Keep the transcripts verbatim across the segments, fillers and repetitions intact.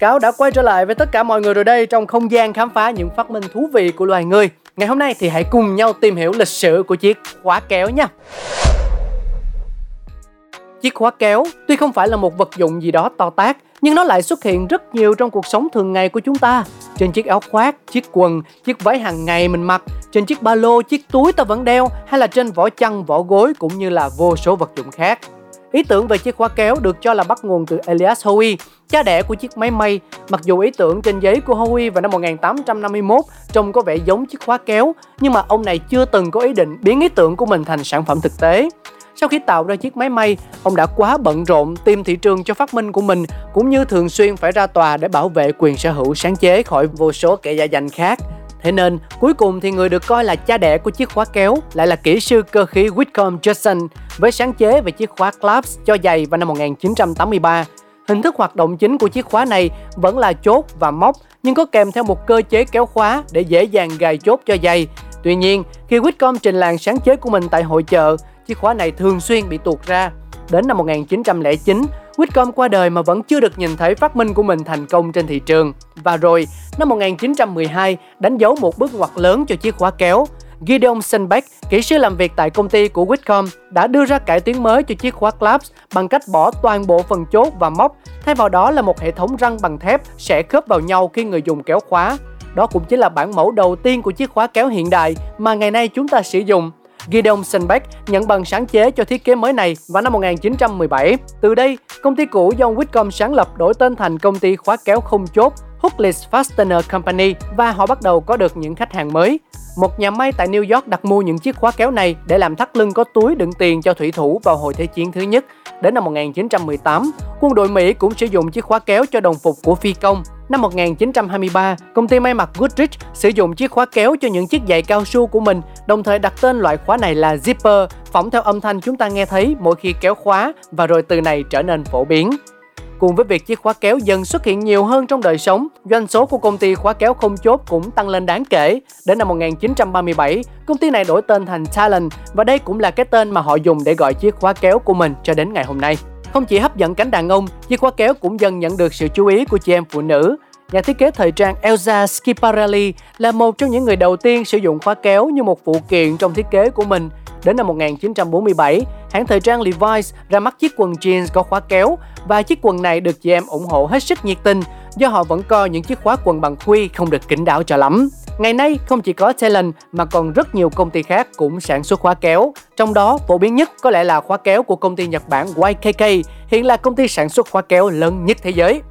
Cáo đã quay trở lại với tất cả mọi người rồi đây, trong không gian khám phá những phát minh thú vị của loài người. Ngày hôm nay thì hãy cùng nhau tìm hiểu lịch sử của chiếc khóa kéo nha. Chiếc khóa kéo tuy không phải là một vật dụng gì đó to tát, nhưng nó lại xuất hiện rất nhiều trong cuộc sống thường ngày của chúng ta. Trên chiếc áo khoác, chiếc quần, chiếc váy hàng ngày mình mặc, trên chiếc ba lô, chiếc túi ta vẫn đeo, hay là trên vỏ chăn, vỏ gối, cũng như là vô số vật dụng khác. Ý tưởng về chiếc khóa kéo được cho là bắt nguồn từ Elias Howe, cha đẻ của chiếc máy may. Mặc dù ý tưởng trên giấy của Howe vào năm một nghìn tám trăm năm mươi mốt trông có vẻ giống chiếc khóa kéo, nhưng mà ông này chưa từng có ý định biến ý tưởng của mình thành sản phẩm thực tế. Sau khi tạo ra chiếc máy may, ông đã quá bận rộn tìm thị trường cho phát minh của mình, cũng như thường xuyên phải ra tòa để bảo vệ quyền sở hữu sáng chế khỏi vô số kẻ dạ dành khác. Thế nên, cuối cùng thì người được coi là cha đẻ của chiếc khóa kéo lại là kỹ sư cơ khí Whitcomb Johnson với sáng chế về chiếc khóa clasp cho giày vào năm một nghìn chín trăm tám mươi ba. Hình thức hoạt động chính của chiếc khóa này vẫn là chốt và móc, nhưng có kèm theo một cơ chế kéo khóa để dễ dàng gài chốt cho giày. Tuy nhiên, khi Whitcomb trình làng sáng chế của mình tại hội chợ, chiếc khóa này thường xuyên bị tuột ra. Đến năm một nghìn chín trăm lẻ chín, Whitcomb qua đời mà vẫn chưa được nhìn thấy phát minh của mình thành công trên thị trường. Và rồi, năm một nghìn chín trăm mười hai đánh dấu một bước ngoặt lớn cho chiếc khóa kéo. Gideon Sundback, kỹ sư làm việc tại công ty của Whitcomb, đã đưa ra cải tiến mới cho chiếc khóa clasp bằng cách bỏ toàn bộ phần chốt và móc, thay vào đó là một hệ thống răng bằng thép sẽ khớp vào nhau khi người dùng kéo khóa. Đó cũng chính là bản mẫu đầu tiên của chiếc khóa kéo hiện đại mà ngày nay chúng ta sử dụng. Gideon Sundback nhận bằng sáng chế cho thiết kế mới này vào năm một nghìn chín trăm mười bảy. Từ đây, công ty cũ do Whitcomb sáng lập đổi tên thành công ty khóa kéo không chốt Hookless Fastener Company và họ bắt đầu có được những khách hàng mới. Một nhà may tại New York đặt mua những chiếc khóa kéo này để làm thắt lưng có túi đựng tiền cho thủy thủ vào hồi Thế chiến thứ nhất. Đến năm một nghìn chín trăm mười tám, quân đội Mỹ cũng sử dụng chiếc khóa kéo cho đồng phục của phi công. Năm một nghìn chín trăm hai mươi ba, công ty may mặc Goodrich sử dụng chiếc khóa kéo cho những chiếc giày cao su của mình, đồng thời đặt tên loại khóa này là zipper, phỏng theo âm thanh chúng ta nghe thấy mỗi khi kéo khóa, và rồi từ này trở nên phổ biến. Cùng với việc chiếc khóa kéo dần xuất hiện nhiều hơn trong đời sống, doanh số của công ty khóa kéo không chốt cũng tăng lên đáng kể. Đến năm một nghìn chín trăm ba mươi bảy, công ty này đổi tên thành Talon và đây cũng là cái tên mà họ dùng để gọi chiếc khóa kéo của mình cho đến ngày hôm nay. Không chỉ hấp dẫn cánh đàn ông, chiếc khóa kéo cũng dần nhận được sự chú ý của chị em phụ nữ. Nhà thiết kế thời trang Elsa Schiaparelli là một trong những người đầu tiên sử dụng khóa kéo như một phụ kiện trong thiết kế của mình. Đến năm một nghìn chín trăm bốn mươi bảy, hãng thời trang Levi's ra mắt chiếc quần jeans có khóa kéo và chiếc quần này được chị em ủng hộ hết sức nhiệt tình do họ vẫn coi những chiếc khóa quần bằng khuy không được kín đáo cho lắm. Ngày nay, không chỉ có Talon mà còn rất nhiều công ty khác cũng sản xuất khóa kéo. Trong đó, phổ biến nhất có lẽ là khóa kéo của công ty Nhật Bản Y K K, hiện là công ty sản xuất khóa kéo lớn nhất thế giới.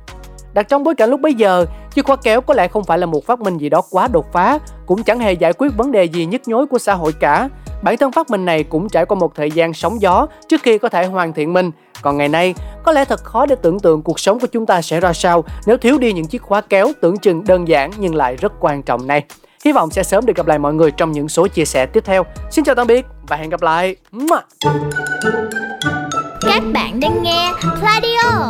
Đặt trong bối cảnh lúc bấy giờ, chiếc khóa kéo có lẽ không phải là một phát minh gì đó quá đột phá, cũng chẳng hề giải quyết vấn đề gì nhức nhối của xã hội cả. Bản thân phát minh này cũng trải qua một thời gian sóng gió trước khi có thể hoàn thiện mình. Còn ngày nay, có lẽ thật khó để tưởng tượng cuộc sống của chúng ta sẽ ra sao nếu thiếu đi những chiếc khóa kéo tưởng chừng đơn giản nhưng lại rất quan trọng này. Hy vọng sẽ sớm được gặp lại mọi người trong những số chia sẻ tiếp theo. Xin chào tạm biệt và hẹn gặp lại. Các bạn đang nghe Radio.